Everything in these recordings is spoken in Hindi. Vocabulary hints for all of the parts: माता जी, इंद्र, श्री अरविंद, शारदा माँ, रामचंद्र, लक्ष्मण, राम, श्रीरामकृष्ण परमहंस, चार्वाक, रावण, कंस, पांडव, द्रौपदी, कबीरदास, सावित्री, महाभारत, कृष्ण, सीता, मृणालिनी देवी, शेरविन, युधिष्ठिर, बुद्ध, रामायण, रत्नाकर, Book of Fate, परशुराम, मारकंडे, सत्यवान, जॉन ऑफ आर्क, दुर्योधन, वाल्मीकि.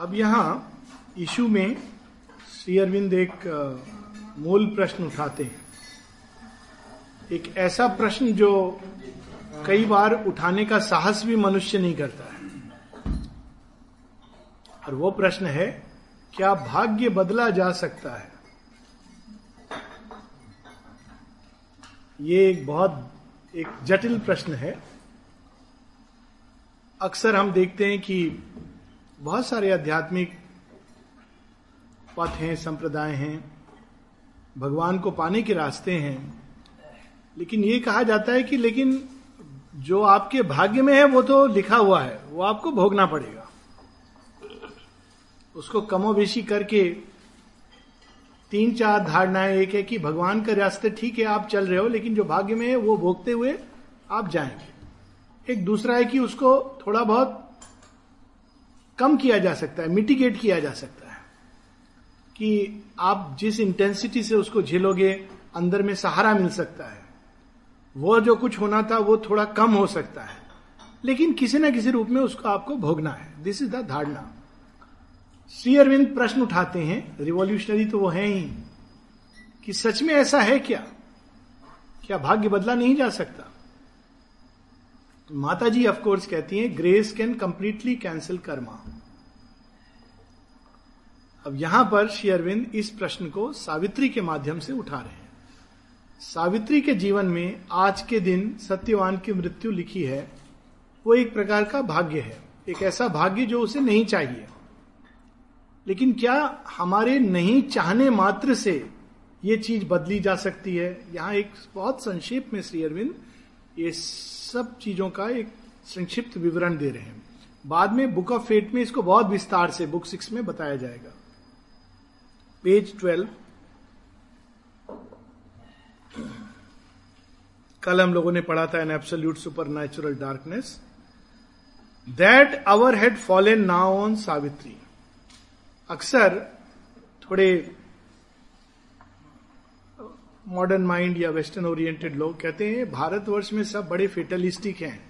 अब यहाँ इशू में श्री अरविंद एक मूल प्रश्न उठाते हैं, एक ऐसा प्रश्न जो कई बार उठाने का साहस भी मनुष्य नहीं करता है, और वो प्रश्न है क्या भाग्य बदला जा सकता है। ये एक बहुत एक जटिल प्रश्न है। अक्सर हम देखते हैं कि बहुत सारे आध्यात्मिक पथ हैं, संप्रदाय हैं, भगवान को पाने के रास्ते हैं, लेकिन ये कहा जाता है कि लेकिन जो आपके भाग्य में है वो तो लिखा हुआ है, वो आपको भोगना पड़ेगा, उसको कमोबेशी करके तीन चार धारणाएं। एक है कि भगवान का रास्ते ठीक है आप चल रहे हो, लेकिन जो भाग्य में है वो भोगते हुए आप जाएंगे। एक दूसरा है कि उसको थोड़ा बहुत कम किया जा सकता है, मिटिगेट किया जा सकता है, कि आप जिस इंटेंसिटी से उसको झेलोगे अंदर में सहारा मिल सकता है, वो जो कुछ होना था वो थोड़ा कम हो सकता है, लेकिन किसी ना किसी रूप में उसको आपको भोगना है। दिस इज द धारणा। श्री अरविंद प्रश्न उठाते हैं, रिवॉल्यूशनरी तो वो है ही, कि सच में ऐसा है क्या, क्या भाग्य बदला नहीं जा सकता। माता जी ऑफ कोर्स कहती हैं grace can completely cancel karma. अब यहां पर श्री अरविंद इस प्रश्न को सावित्री के माध्यम से उठा रहे हैं। सावित्री के जीवन में आज के दिन सत्यवान की मृत्यु लिखी है, वो एक प्रकार का भाग्य है, एक ऐसा भाग्य जो उसे नहीं चाहिए। लेकिन क्या हमारे नहीं चाहने मात्र से ये चीज बदली जा सकती है? यहाँ एक बहुत संक्षेप में श्री अरविंद ये सब चीजों का एक संक्षिप्त विवरण दे रहे हैं। बाद में बुक ऑफ फेट में इसको बहुत विस्तार से बुक 6 में बताया जाएगा। पेज 12, कल हम लोगों ने पढ़ा था, an absolute supernatural darkness. That hour had fallen now on सावित्री। अक्सर थोड़े मॉडर्न माइंड या वेस्टर्न ओरिएंटेड लोग कहते हैं भारतवर्ष में सब बड़े फेटलिस्टिक हैं,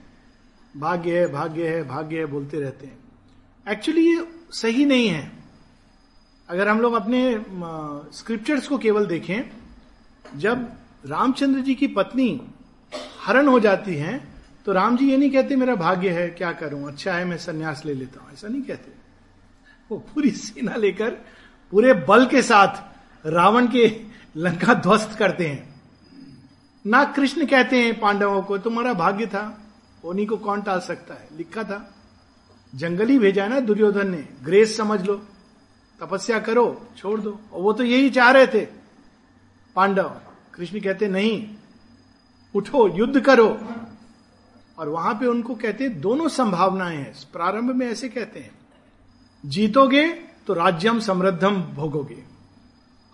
भाग्य है भाग्य है भाग्य है बोलते रहते हैं। एक्चुअली ये सही नहीं है। अगर हम लोग अपने स्क्रिप्चर्स को केवल देखें, जब रामचंद्र जी की पत्नी हरण हो जाती हैं तो राम जी ये नहीं कहते मेरा भाग्य है क्या करूं, अच्छा है मैं सन्यास ले लेता हूं, ऐसा नहीं कहते। वो पूरी सेना लेकर पूरे बल के साथ रावण के लंका ध्वस्त करते हैं। ना कृष्ण कहते हैं पांडवों को तुम्हारा भाग्य था, उन्हीं को कौन टाल सकता है, लिखा था, जंगल ही भेजा है ना दुर्योधन ने, ग्रेस समझ लो, तपस्या करो, छोड़ दो। और वो तो यही चाह रहे थे पांडव। कृष्ण कहते नहीं, उठो युद्ध करो। और वहां पे उनको कहते दोनों संभावनाएं हैं, प्रारंभ में ऐसे कहते हैं, जीतोगे तो राज्यम समृद्धम भोगोगे,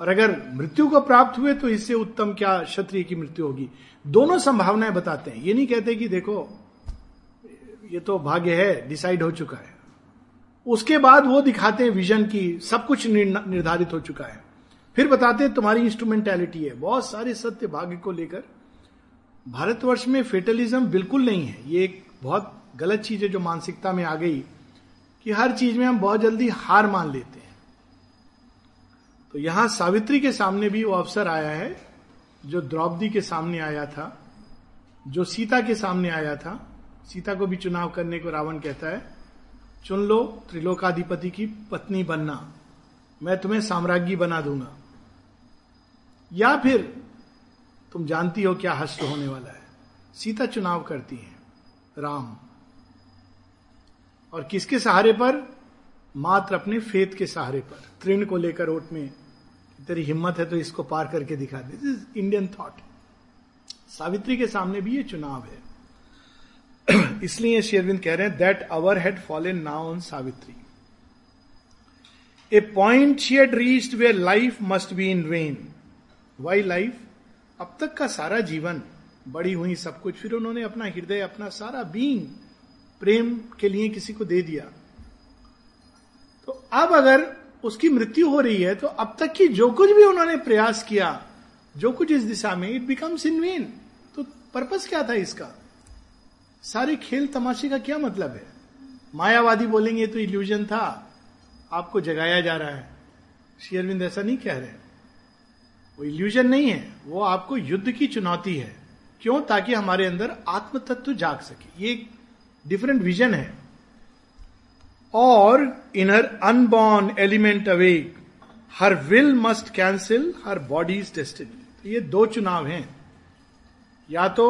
और अगर मृत्यु को प्राप्त हुए तो इससे उत्तम क्या क्षत्रिय की मृत्यु होगी। दोनों संभावनाएं बताते हैं, ये नहीं कहते कि देखो ये तो भाग्य है, डिसाइड हो चुका है। उसके बाद वो दिखाते हैं विजन की, सब कुछ निर्धारित हो चुका है, फिर बताते हैं तुम्हारी इंस्ट्रूमेंटैलिटी है। बहुत सारे सत्य भाग्य को लेकर भारतवर्ष में फेटलिज्म बिल्कुल नहीं है। ये एक बहुत गलत चीज है जो मानसिकता में आ गई कि हर चीज में हम बहुत जल्दी हार मान लेते हैं। तो यहां सावित्री के सामने भी वो अवसर आया है जो द्रौपदी के सामने आया था, जो सीता के सामने आया था। सीता को भी चुनाव करने को रावण कहता है, चुन लो त्रिलोकाधिपति की पत्नी बनना, मैं तुम्हें साम्राज्ञी बना दूंगा, या फिर तुम जानती हो क्या हश्र होने वाला है। सीता चुनाव करती है राम, और किसके सहारे पर? मात्र अपने फेथ के सहारे पर, तृण को लेकर ओट में, तेरी हिम्मत है तो इसको पार करके दिखा दे। This is Indian thought. सावित्री के सामने भी ये चुनाव है। इसलिए शेरविन कह रहे हैं that hour had fallen now on सावित्री। A point she had reached where life must be in vain. Why life? अब तक का सारा जीवन, बड़ी हुई सब कुछ, फिर उन्होंने अपना हृदय, अपना सारा बीइंग प्रेम के लिए किसी को दे दिया। तो अब अगर उसकी मृत्यु हो रही है तो अब तक की जो कुछ भी उन्होंने प्रयास किया, जो कुछ इस दिशा में, इट बिकम्स इन वेन। तो पर्पस क्या था इसका? सारे खेल तमाशे का क्या मतलब है? मायावादी बोलेंगे तो इल्यूजन था, आपको जगाया जा रहा है। श्री अरविंद ऐसा नहीं कह रहे, वो इल्यूजन नहीं है, वो आपको युद्ध की चुनौती है। क्यों? ताकि हमारे अंदर आत्म तत्व जाग सके। ये एक डिफरेंट विजन है। और in her unborn element awake her will must cancel her body's destiny. ये दो चुनाव हैं, या तो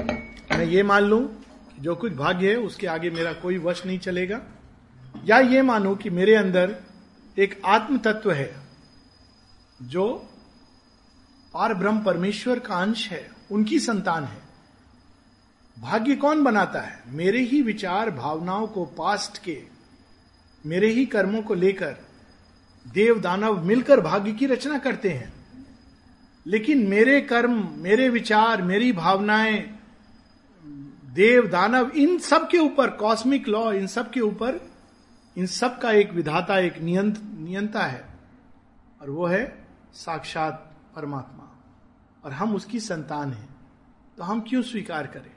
मैं ये मान लूं कि जो कुछ भाग्य है उसके आगे मेरा कोई वश नहीं चलेगा, या ये मानूं कि मेरे अंदर एक आत्म तत्व है जो पार ब्रह्म परमेश्वर का अंश है, उनकी संतान है। भाग्य कौन बनाता है? मेरे ही विचार भावनाओं को, पास्ट के मेरे ही कर्मों को लेकर देव दानव मिलकर भाग्य की रचना करते हैं। लेकिन मेरे कर्म, मेरे विचार, मेरी भावनाएं, देव दानव, इन सब के ऊपर कॉस्मिक लॉ, इन सब के ऊपर, इन सब का एक विधाता, एक नियंता है, और वो है साक्षात परमात्मा, और हम उसकी संतान हैं। तो हम क्यों स्वीकार करें?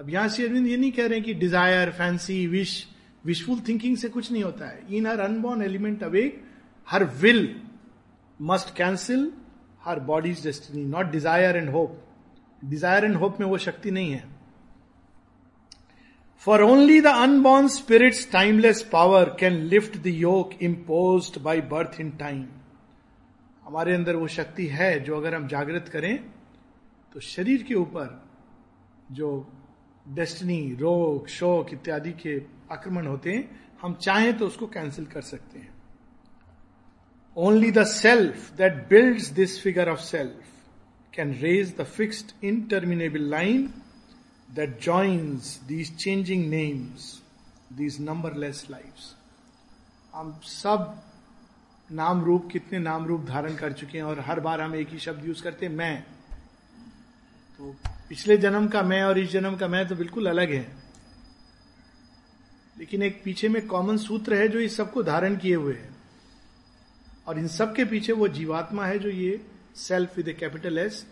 अब यहां श्री अरविंद ये नहीं कह रहे कि desire, fancy, wish, wishful thinking से कुछ नहीं होता है। In her unborn element awake her will must cancel her body's destiny, not desire and hope. Desire and hope में वो शक्ति नहीं है। For only the unborn spirit's timeless power can lift the yoke imposed by birth in time. हमारे अंदर वो शक्ति है जो अगर हम जागृत करें तो शरीर के ऊपर जो डेस्टिनी, रोग, शोक इत्यादि के आक्रमण होते हैं, हम चाहें तो उसको कैंसिल कर सकते हैं। Only the self that builds this figure of self can raise the fixed interminable line that joins these changing names, these numberless lives. हम सब नाम रूप, कितने नाम रूप धारण कर चुके हैं, और हर बार हम एक ही शब्द यूज करते हैं, मैं। तो पिछले जन्म का मैं और इस जन्म का मैं तो बिल्कुल अलग है, लेकिन एक पीछे में कॉमन सूत्र है जो इस सबको धारण किए हुए है, और इन सब के पीछे वो जीवात्मा है जो ये self with a capital S,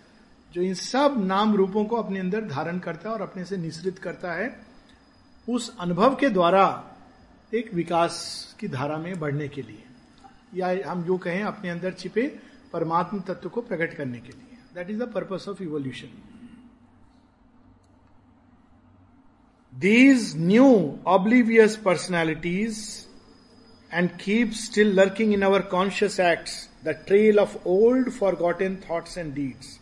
जो इन सब नाम रूपों को अपने अंदर धारण करता है और अपने से निसृत करता है, उस अनुभव के द्वारा एक विकास की धारा में बढ़ने के लिए, या हम जो कहें अपने अंदर छिपे परमात्म तत्व को प्रकट करने के लिए। That is the purpose of evolution. These new oblivious personalities and keep still lurking in our conscious acts the trail of old forgotten thoughts and deeds.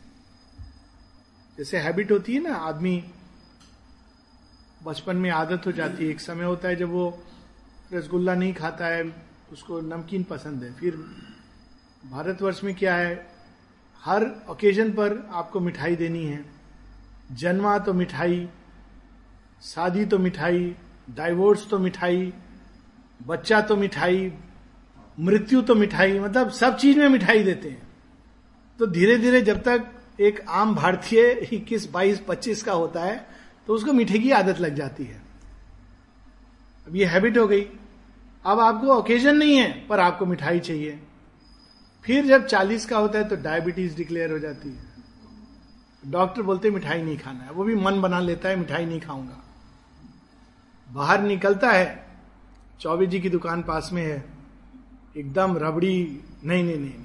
जैसे हैबिट होती है ना, आदमी बचपन में आदत हो जाती है, एक समय होता है जब वो रसगुल्ला नहीं खाता है, उसको नमकीन पसंद है। फिर भारतवर्ष में क्या है, हर ओकेजन पर आपको मिठाई देनी है, जन्मा तो मिठाई, शादी तो मिठाई, डाइवोर्स तो मिठाई, बच्चा तो मिठाई, मृत्यु तो मिठाई, मतलब सब चीज में मिठाई देते हैं। तो धीरे धीरे जब तक एक आम भारतीय 21, 22, 25 का होता है तो उसको मीठे की आदत लग जाती है। अब ये हैबिट हो गई, अब आपको ओकेजन नहीं है पर आपको मिठाई चाहिए। फिर जब 40 का होता है तो डायबिटीज डिक्लेयर हो जाती है, डॉक्टर बोलते मिठाई नहीं खाना है, वो भी मन बना लेता है मिठाई नहीं खाऊंगा। बाहर निकलता है, चौबे जी की दुकान पास में है, एकदम रबड़ी, नहीं नहीं नहीं नहीं,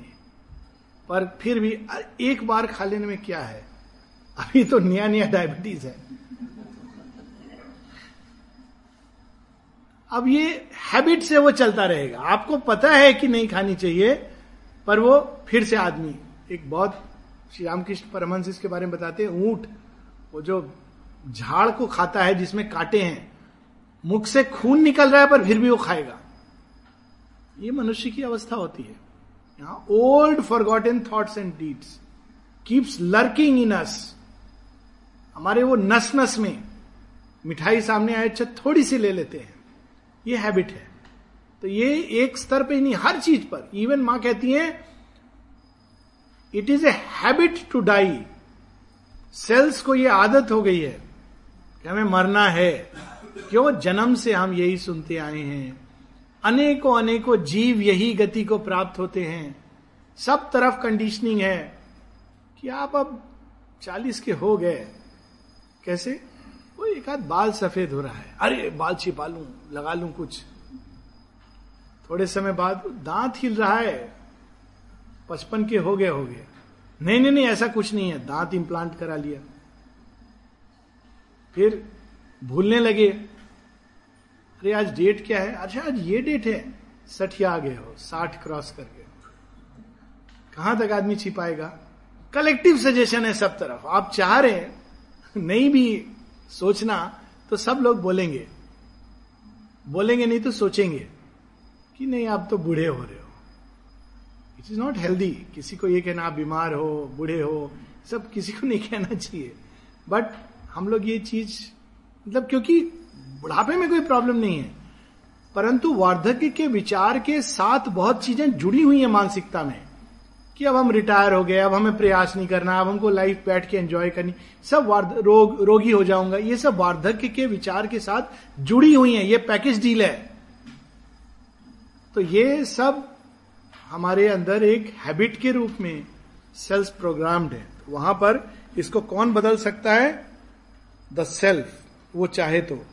पर फिर भी एक बार खा लेने में क्या है, अभी तो नया नया डायबिटीज है। अब ये हैबिट से वो चलता रहेगा, आपको पता है कि नहीं खानी चाहिए, पर वो फिर से आदमी एक बहुत, श्री रामकृष्ण परमहंस इसके बारे में बताते हैं, ऊंट वो जो झाड़ को खाता है जिसमें कांटे हैं, मुख से खून निकल रहा है पर फिर भी वो खाएगा। ये मनुष्य की अवस्था होती है। Old forgotten thoughts and deeds keeps lurking in us, हमारे वो नस नस में मिठाई सामने आए, अच्छा थोड़ी सी ले लेते हैं, ये हैबिट है। तो ये एक स्तर पे ही नहीं, हर चीज पर। इवन मां कहती है it is a habit to die. Cells को ये आदत हो गई है कि हमें मरना है। क्यों? जन्म से हम यही सुनते आए हैं, अनेकों अनेकों जीव यही गति को प्राप्त होते हैं। सब तरफ कंडीशनिंग है कि आप अब 40 के हो गए, कैसे वो एक आध बाल सफेद हो रहा है, अरे बाल छिपा लूं, लगा लूं कुछ, थोड़े समय बाद दांत हिल रहा है, 55 के हो गए। नहीं, ऐसा कुछ नहीं है, दांत इम्प्लांट करा लिया। फिर भूलने लगे, अरे आज डेट क्या है, अच्छा आज ये डेट है, 60 आ गए हो, 60 क्रॉस कर गए। कहां तक आदमी छिपाएगा? कलेक्टिव सजेशन है सब तरफ। आप चाह रहे हैं नहीं भी सोचना तो सब लोग बोलेंगे नहीं तो सोचेंगे कि नहीं आप तो बूढ़े हो रहे हो। It is not healthy. किसी को ये कहना आप बीमार हो, बूढ़े हो, सब किसी को नहीं कहना चाहिए। बट हम लोग ये चीज मतलब क्योंकि बुढ़ापे में कोई प्रॉब्लम नहीं है, परंतु वार्धक्य के विचार के साथ बहुत चीजें जुड़ी हुई है मानसिकता में कि अब हम रिटायर हो गए, अब हमें प्रयास नहीं करना, अब हमको लाइफ बैठ के एंजॉय करनी, सब रोगी हो जाऊंगा, ये सब वार्धक्य के विचार के साथ जुड़ी हुई है। ये पैकेज डील है। तो ये सब हमारे अंदर एक हैबिट के रूप में सेल्फ प्रोग्राम्ड है। तो वहां पर इसको कौन बदल सकता है? द सेल्फ, वो चाहे तो।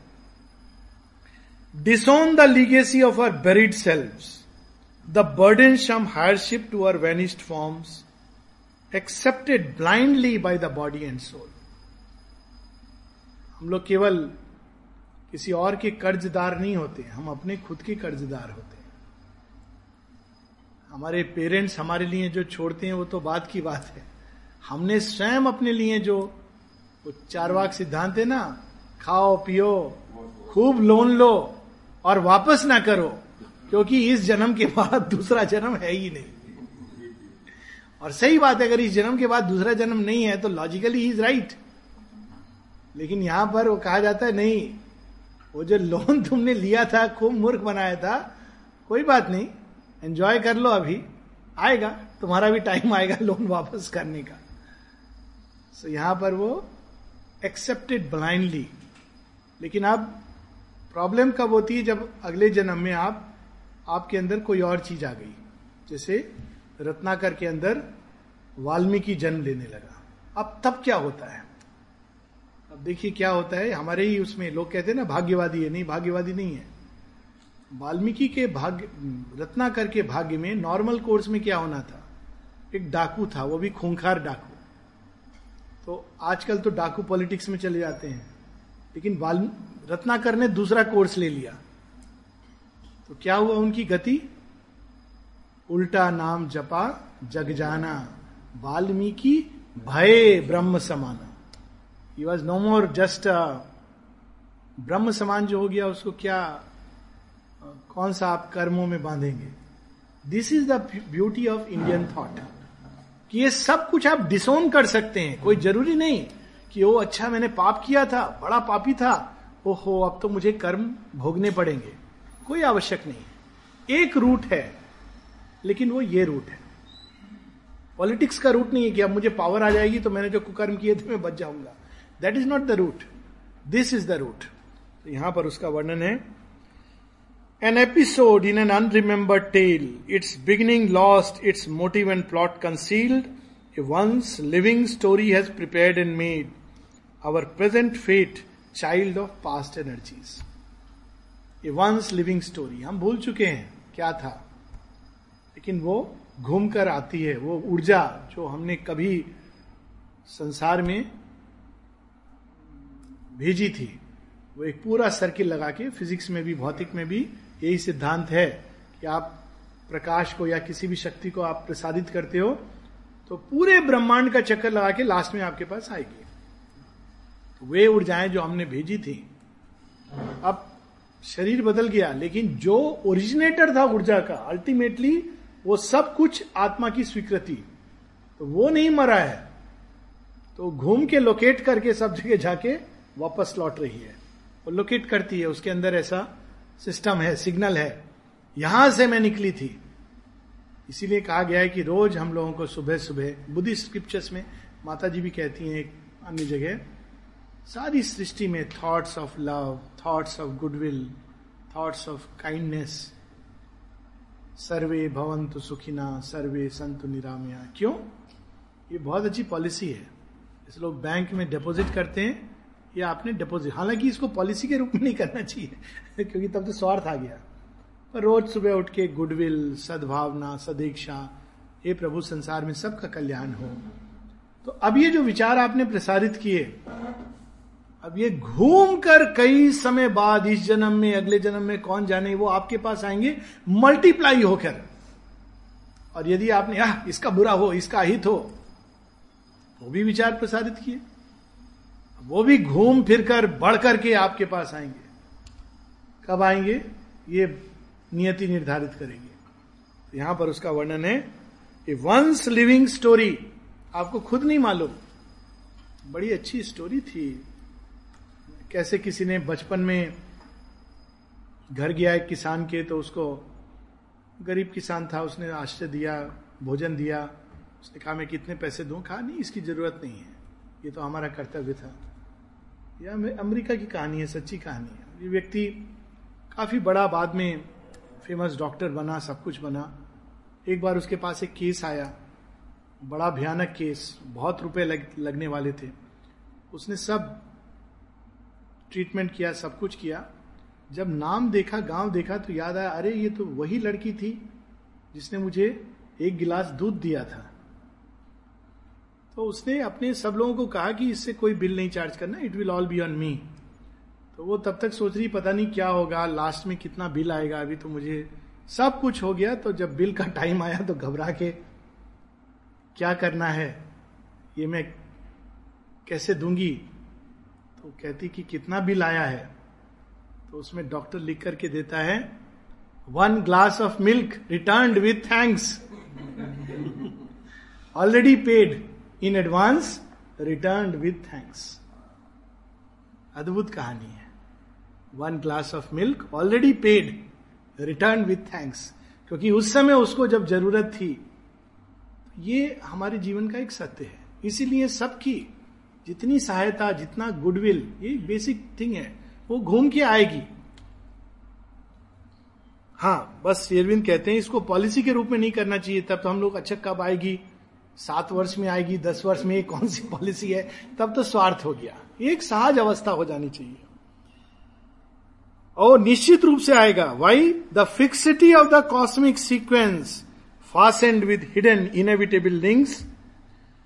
Disown the legacy of our buried selves, the burdensome hardship to our vanished forms, accepted blindly by the body and soul. हम लोग केवल किसी और के कर्जदार नहीं होते, हम अपने खुद के कर्जदार होते हैं। हमारे पेरेंट्स हमारे लिए जो छोड़ते हैं वो तो बात की बात है, हमने स्वयं अपने लिए जो वो चार्वाक सिद्धांत है ना, खाओ पियो खूब लोन लो और वापस ना करो, क्योंकि इस जन्म के बाद दूसरा जन्म है ही नहीं। और सही बात है, अगर इस जन्म के बाद दूसरा जन्म नहीं है तो लॉजिकली ही इज राइट। लेकिन यहां पर वो कहा जाता है नहीं, वो जो लोन तुमने लिया था, खूब मूर्ख बनाया था, कोई बात नहीं, एंजॉय कर लो, अभी आएगा, तुम्हारा भी टाइम आएगा लोन वापस करने का। सो यहां पर वो एक्सेप्टेड ब्लाइंडली। लेकिन अब प्रॉब्लम कब होती है? जब अगले जन्म में आपके अंदर कोई और चीज आ गई, जैसे रत्नाकर के अंदर वाल्मीकि जन्म लेने लगा। अब तब क्या होता है? अब देखिए क्या होता है। हमारे ही उसमें लोग कहते हैं ना भाग्यवादी है, नहीं भाग्यवादी नहीं है। वाल्मीकि के भाग्य, रत्नाकर के भाग्य में नॉर्मल कोर्स में क्या होना था? एक डाकू था, वो भी खूंखार डाकू। तो आजकल तो डाकू पॉलिटिक्स में चले जाते हैं, लेकिन रत्नाकर ने दूसरा कोर्स ले लिया। तो क्या हुआ उनकी गति? उल्टा नाम जपा जग जाना, वाल्मीकि भय ब्रह्म समाना। He was no more just ब्रह्म समान जो हो गया, उसको क्या, कौन सा आप कर्मों में बांधेंगे। This is the beauty of Indian thought कि ये सब कुछ आप डिसोन कर सकते हैं। कोई जरूरी नहीं कि ओ अच्छा मैंने पाप किया था, बड़ा पापी था, ओहो अब तो मुझे कर्म भोगने पड़ेंगे, कोई आवश्यक नहीं। एक रूट है, लेकिन वो ये रूट है। पॉलिटिक्स का रूट नहीं है कि अब मुझे पावर आ जाएगी तो मैंने जो कुकर्म किए थे मैं बच जाऊंगा। That is not the root, this is the root. यहां पर उसका वर्णन है। An episode in an unremembered tale, its beginning lost, its motive and plot concealed, a once living story has prepared and made, our present fate child of past energies. A once living story, हम भूल चुके हैं क्या था, लेकिन वो घूम कर आती है। वो ऊर्जा जो हमने कभी संसार में भेजी थी, वो एक पूरा सर्किल लगा के, फिजिक्स में भी भौतिक में भी यही सिद्धांत है कि आप प्रकाश को या किसी भी शक्ति को आप प्रसादित करते हो तो पूरे ब्रह्मांड का चक्कर लगा के लास्ट में आपके पास आएगी। तो वे ऊर्जाएं जो हमने भेजी थी, अब शरीर बदल गया, लेकिन जो ओरिजिनेटर था ऊर्जा का, अल्टीमेटली वो सब कुछ आत्मा की स्वीकृति, तो वो नहीं मरा है, तो घूम के लोकेट करके सब जगह जाके वापस लौट रही है। वो लोकेट करती है, उसके अंदर ऐसा सिस्टम है, सिग्नल है, यहां से मैं निकली थी। इसीलिए कहा गया है कि रोज हम लोगों को सुबह सुबह, बुद्धिस्ट स्क्रिप्चर्स में माता जी भी कहती हैं अन्य जगह, सारी सृष्टि में thoughts of love, thoughts of goodwill, thoughts of kindness, सर्वे भवन्तु सुखिना सर्वे संतु निरामया। क्यों? ये बहुत अच्छी पॉलिसी है। इस लोग बैंक में डिपॉजिट करते हैं, या आपने डिपॉजिट, हालांकि इसको पॉलिसी के रूप में नहीं करना चाहिए क्योंकि तब तो स्वार्थ आ गया। रोज सुबह उठ के गुडविल, सद्भावना, सदीक्षा, ये प्रभु संसार में सबका कल्याण हो। तो अब ये जो विचार आपने प्रसारित किए, अब ये घूम कर कई समय बाद इस जन्म में अगले जन्म में कौन जाने वो आपके पास आएंगे मल्टीप्लाई होकर। और यदि आपने इसका बुरा हो, इसका हित हो, वो भी विचार प्रसारित किए, वो भी घूम फिर कर बढ़ करके आपके पास आएंगे। कब आएंगे ये नियति निर्धारित करेंगे। यहां पर उसका वर्णन है, ए वंस लिविंग स्टोरी, आपको खुद नहीं मालूम, बड़ी अच्छी स्टोरी थी। कैसे किसी ने बचपन में घर गया एक किसान के, तो उसको, गरीब किसान था, उसने आश्रय दिया, भोजन दिया, उसने कहा मैं कितने पैसे दूं, कहा नहीं इसकी जरूरत नहीं है, ये तो हमारा कर्तव्य था। यह अमेरिका की कहानी है, सच्ची कहानी है। ये व्यक्ति काफी बड़ा बाद में फेमस डॉक्टर बना, सब कुछ बना। एक बार उसके पास एक केस आया, बड़ा भयानक केस, बहुत रुपए लगने वाले थे। उसने सब ट्रीटमेंट किया, सब कुछ किया। जब नाम देखा, गांव देखा, तो याद आया, अरे ये तो वही लड़की थी जिसने मुझे एक गिलास दूध दिया था। तो उसने अपने सब लोगों को कहा कि इससे कोई बिल नहीं चार्ज करना, it will all be on me. तो वो तब तक सोच रही पता नहीं क्या होगा, लास्ट में कितना बिल आएगा, अभी तो मुझे सब कुछ हो गया। तो जब बिल का टाइम आया तो घबरा के, क्या करना है, ये मैं कैसे दूंगी। तो कहती कि कितना बिल आया है, तो उसमें डॉक्टर लिख करके देता है, 1 glass of milk returned with thanks, already paid in advance, returned with thanks। अद्भुत कहानी है, 1 glass of milk already paid, returned with thanks। क्योंकि उस समय उसको जब जरूरत थी। ये हमारे जीवन का एक सत्य है। इसीलिए सबकी जितनी सहायता, जितना गुडविल, ये बेसिक थिंग है, वो घूम के आएगी। हाँ, बस शेरविन कहते हैं इसको पॉलिसी के रूप में नहीं करना चाहिए। तब तो हम लोग, अच्छा कब आएगी, 7 वर्ष में आएगी, 10 वर्ष में, कौन सी पॉलिसी है, तब तो स्वार्थ हो गया। एक सहज अवस्था हो जानी चाहिए। और निश्चित रूप से आएगा। Why the fixity of the cosmic sequence fastened with hidden inevitable links,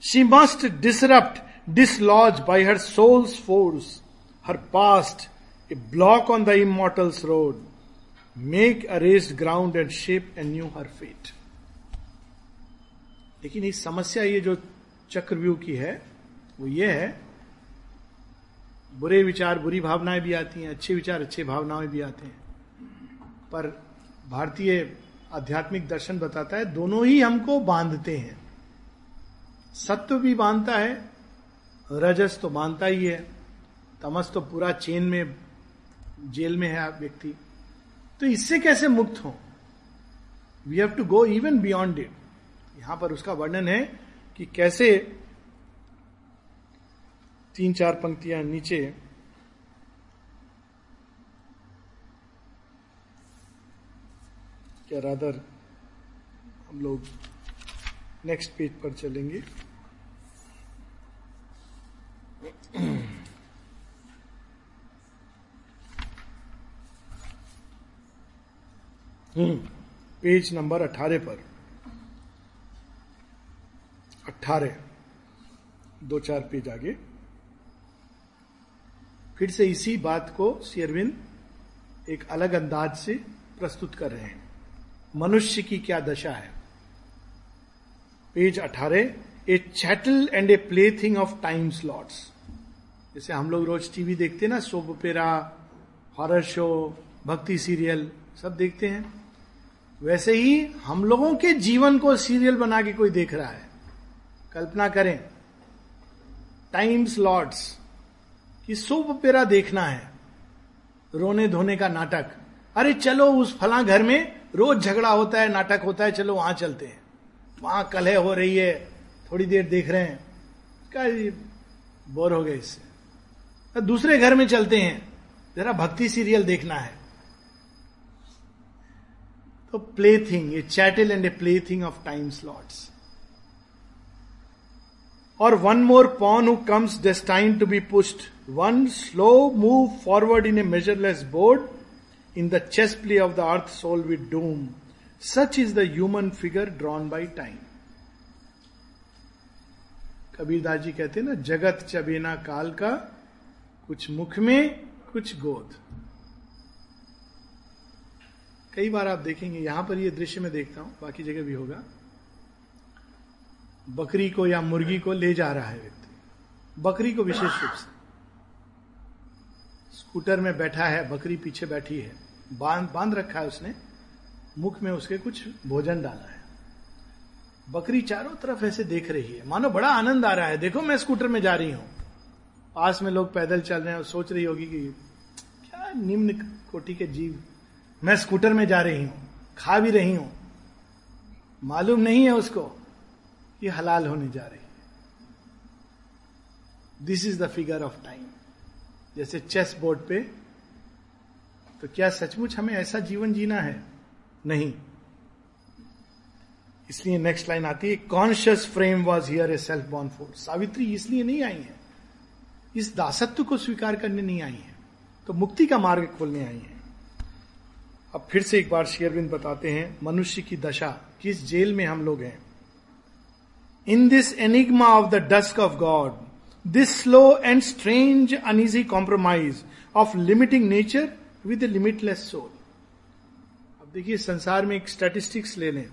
she must disrupt, dislodge by her soul's force, her past, a block on the immortal's road, make erased ground and shape anew her fate। लेकिन इस समस्या, ये जो चक्रव्यूह की है, वो ये है, बुरे विचार बुरी भावनाएं भी आती हैं, अच्छे विचार अच्छे भावनाएं भी आते हैं, पर भारतीय आध्यात्मिक दर्शन बताता है दोनों ही हमको बांधते हैं। सत्व भी बांधता है, रजस तो बांधता ही है, तमस तो पूरा चेन में, जेल में है आप व्यक्ति। तो इससे कैसे मुक्त हो, we have to go even beyond it. यहां पर उसका वर्णन है कि कैसे, 3-4 पंक्तियां नीचे, रादर हम लोग नेक्स्ट पेज पर चलेंगे। पेज नंबर 18 पर, 18, 2-4 पेज आगे, फिर से इसी बात को श्री अरविंद एक अलग अंदाज से प्रस्तुत कर रहे हैं। मनुष्य की क्या दशा है। Page 18, a chattel and a plaything of time slots. जैसे हम लोग रोज टीवी देखते हैं ना, सोप ओपेरा, हॉरर शो, भक्ति सीरियल सब देखते हैं, वैसे ही हम लोगों के जीवन को सीरियल बना के कोई देख रहा है। कल्पना करें टाइम स्लॉट्स कि सोप ओपेरा देखना है, रोने धोने का नाटक, अरे चलो उस फलां घर में रोज झगड़ा होता है, नाटक होता है, चलो वहां चलते हैं, वहां कलह हो रही है, थोड़ी देर देख रहे हैं, क्या बोर हो गए इससे, दूसरे घर में चलते हैं, जरा भक्ति सीरियल देखना है। तो plaything, a chattel and a plaything of time slots. और one more pawn who comes destined to be pushed, one slow move forward in a measureless board, In the chess play of the earth soul with doom, such is the human figure drawn by time. कबीरदास ji कहते हैं ना, जगत चबेना काल का, कुछ मुख में कुछ गोद. कई बार आप देखेंगे, यहां पर यह दृश्य में देखता हूं, बाकी जगह भी होगा, बकरी को या मुर्गी को ले जा रहा है व्यक्ति, बकरी को विशेष रूप से. स्कूटर में बैठा है, बकरी पीछे बैठी है, बांध रखा है उसने, मुख में उसके कुछ भोजन डाला है. बकरी चारों तरफ ऐसे देख रही है, मानो बड़ा आनंद आ रहा है, देखो मैं स्कूटर में जा रही हूं. पास में लोग पैदल चल रहे हैं और सोच रही होगी कि क्या निम्न कोटि के जीव, मैं स्कूटर में जा रही हूं, खा भी रही हूं. मालूम नहीं है उसको ये हलाल होने जा रही है. This is the figure of time. जैसे चेस बोर्ड पे. तो क्या सचमुच हमें ऐसा जीवन जीना है? नहीं. इसलिए नेक्स्ट लाइन आती है, conscious frame was here a self born force. सावित्री इसलिए नहीं आई है, इस दासत्व को स्वीकार करने नहीं आई है, तो मुक्ति का मार्ग खोलने आई है. अब फिर से एक बार शेरविन बताते हैं मनुष्य की दशा, किस जेल में हम लोग हैं. In this enigma of the dusk of God, this slow and strange uneasy compromise of limiting nature with a limitless soul. अब देखिए, संसार में एक स्टैटिस्टिक्स ले लें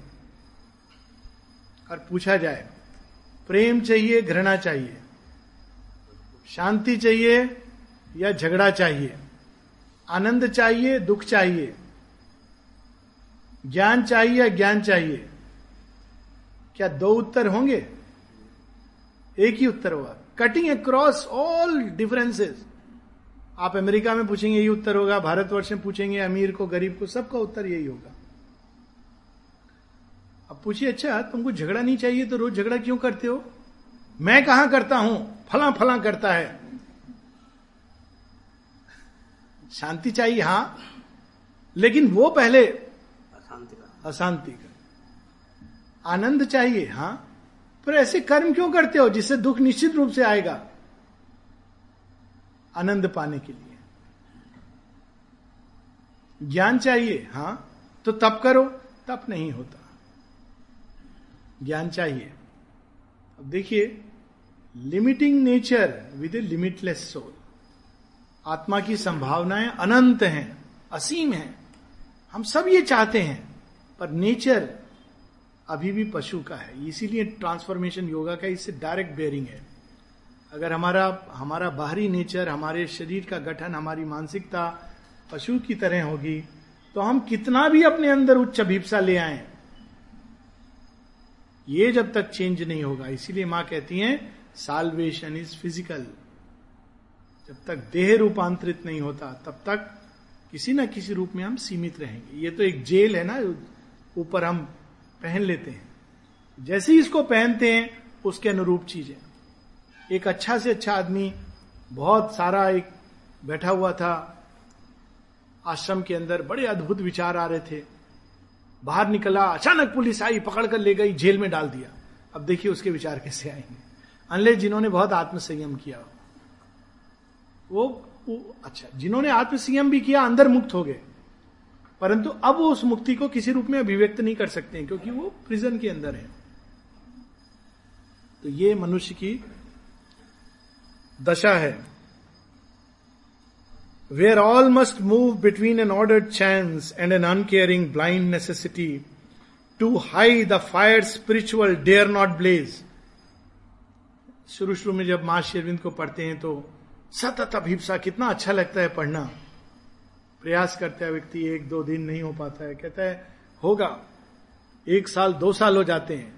और पूछा जाए, प्रेम चाहिए घृणा चाहिए, शांति चाहिए या झगड़ा चाहिए, आनंद चाहिए दुख चाहिए, ज्ञान चाहिए अज्ञान चाहिए, क्या दो उत्तर होंगे? एक ही उत्तर होगा, कटिंग अक्रॉस ऑल डिफरेंसेस. आप अमेरिका में पूछेंगे यही उत्तर होगा, भारतवर्ष में पूछेंगे अमीर को गरीब को, सबका उत्तर यही होगा. अब पूछिए, अच्छा तुमको झगड़ा नहीं चाहिए तो रोज झगड़ा क्यों करते हो? मैं कहां करता हूं, फला फला करता है. शांति चाहिए, हां, लेकिन वो पहले अशांति का. आनंद चाहिए, हां, पर ऐसे कर्म क्यों करते हो जिससे दुख निश्चित रूप से आएगा? आनंद पाने के लिए. ज्ञान चाहिए, हां, तो तप करो, तप नहीं होता. ज्ञान चाहिए. अब देखिए, limiting nature with a limitless soul. आत्मा की संभावनाएं अनंत हैं, असीम हैं, हम सब ये चाहते हैं, पर नेचर अभी भी पशु का है. इसीलिए ट्रांसफॉर्मेशन योगा का इससे डायरेक्ट बेयरिंग है. अगर हमारा बाहरी नेचर, हमारे शरीर का गठन, हमारी मानसिकता पशु की तरह होगी, तो हम कितना भी अपने अंदर उच्च भीपसा ले आए, ये जब तक चेंज नहीं होगा. इसीलिए मां कहती हैं साल्वेशन इज फिजिकल. जब तक देह रूपांतरित नहीं होता तब तक किसी ना किसी रूप में हम सीमित रहेंगे. ये तो एक जेल है ना, ऊपर हम पहन लेते हैं, जैसे ही इसको पहनते हैं उसके अनुरूप चीजें. एक अच्छा से अच्छा आदमी, बहुत सारा एक बैठा हुआ था आश्रम के अंदर, बड़े अद्भुत विचार आ रहे थे, बाहर निकला, अचानक पुलिस आई, पकड़ कर ले गई, जेल में डाल दिया. अब देखिए उसके विचार कैसे आएंगे, अनले जिन्होंने बहुत आत्मसंयम किया. वो अच्छा, जिन्होंने आत्मसंयम भी किया अंदर मुक्त हो गए, परंतु अब वो उस मुक्ति को किसी रूप में अभिव्यक्त नहीं कर सकते हैं, क्योंकि वो प्रिजन के अंदर है. तो ये मनुष्य की दशा है. Where all must move between an ordered chance and an uncaring blind necessity, to high the fire spiritual dare not blaze. शुरू में जब मां शेरविंद को पढ़ते हैं तो सतत अभिप्सा, कितना अच्छा लगता है पढ़ना. प्रयास करता है व्यक्ति, एक दो दिन नहीं हो पाता है, कहता है होगा, एक साल दो साल हो जाते हैं,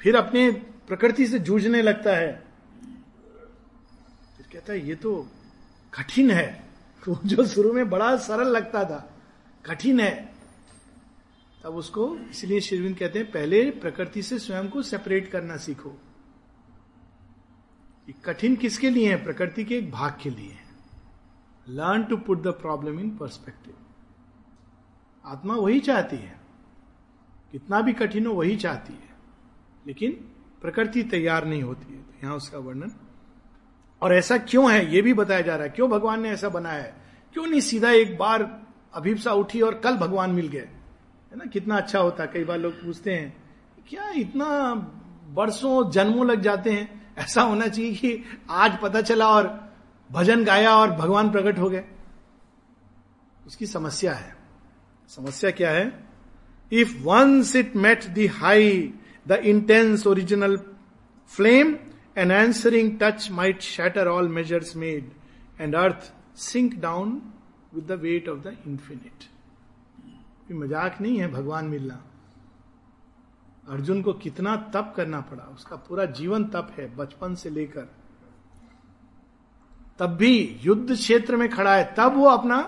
फिर अपने प्रकृति से जूझने लगता है, फिर कहता है ये तो कठिन है. तो जो शुरू में बड़ा सरल लगता था, कठिन है. तब उसको, इसलिए शेरविन कहते हैं पहले प्रकृति से स्वयं को सेपरेट करना सीखो. ये कठिन किसके लिए है? प्रकृति के एक भाग के लिए. Learn to put the problem in perspective. आत्मा वही चाहती है, कितना भी कठिन हो वही चाहती है, लेकिन प्रकृति तैयार नहीं होती है. तो यहां उसका वर्णन, और ऐसा क्यों है ये भी बताया जा रहा है. क्यों भगवान ने ऐसा बनाया है? क्यों नहीं सीधा एक बार अभिप्सा उठी और कल भगवान मिल गए, है ना, कितना अच्छा होता। कई बार लोग पूछते हैं क्या इतना बरसों जन्मों लग जाते हैं, ऐसा होना चाहिए कि आज पता चला और भजन गाया और भगवान प्रकट हो गए। उसकी समस्या है। समस्या क्या है? If once it met the high the intense original flame an answering touch might shatter all measures made and earth sink down with the weight of the infinite. मजाक नहीं है भगवान मिलना। अर्जुन को कितना तप करना पड़ा, उसका पूरा जीवन तप है बचपन से लेकर, तब भी युद्ध क्षेत्र में खड़ा है, तब वो अपना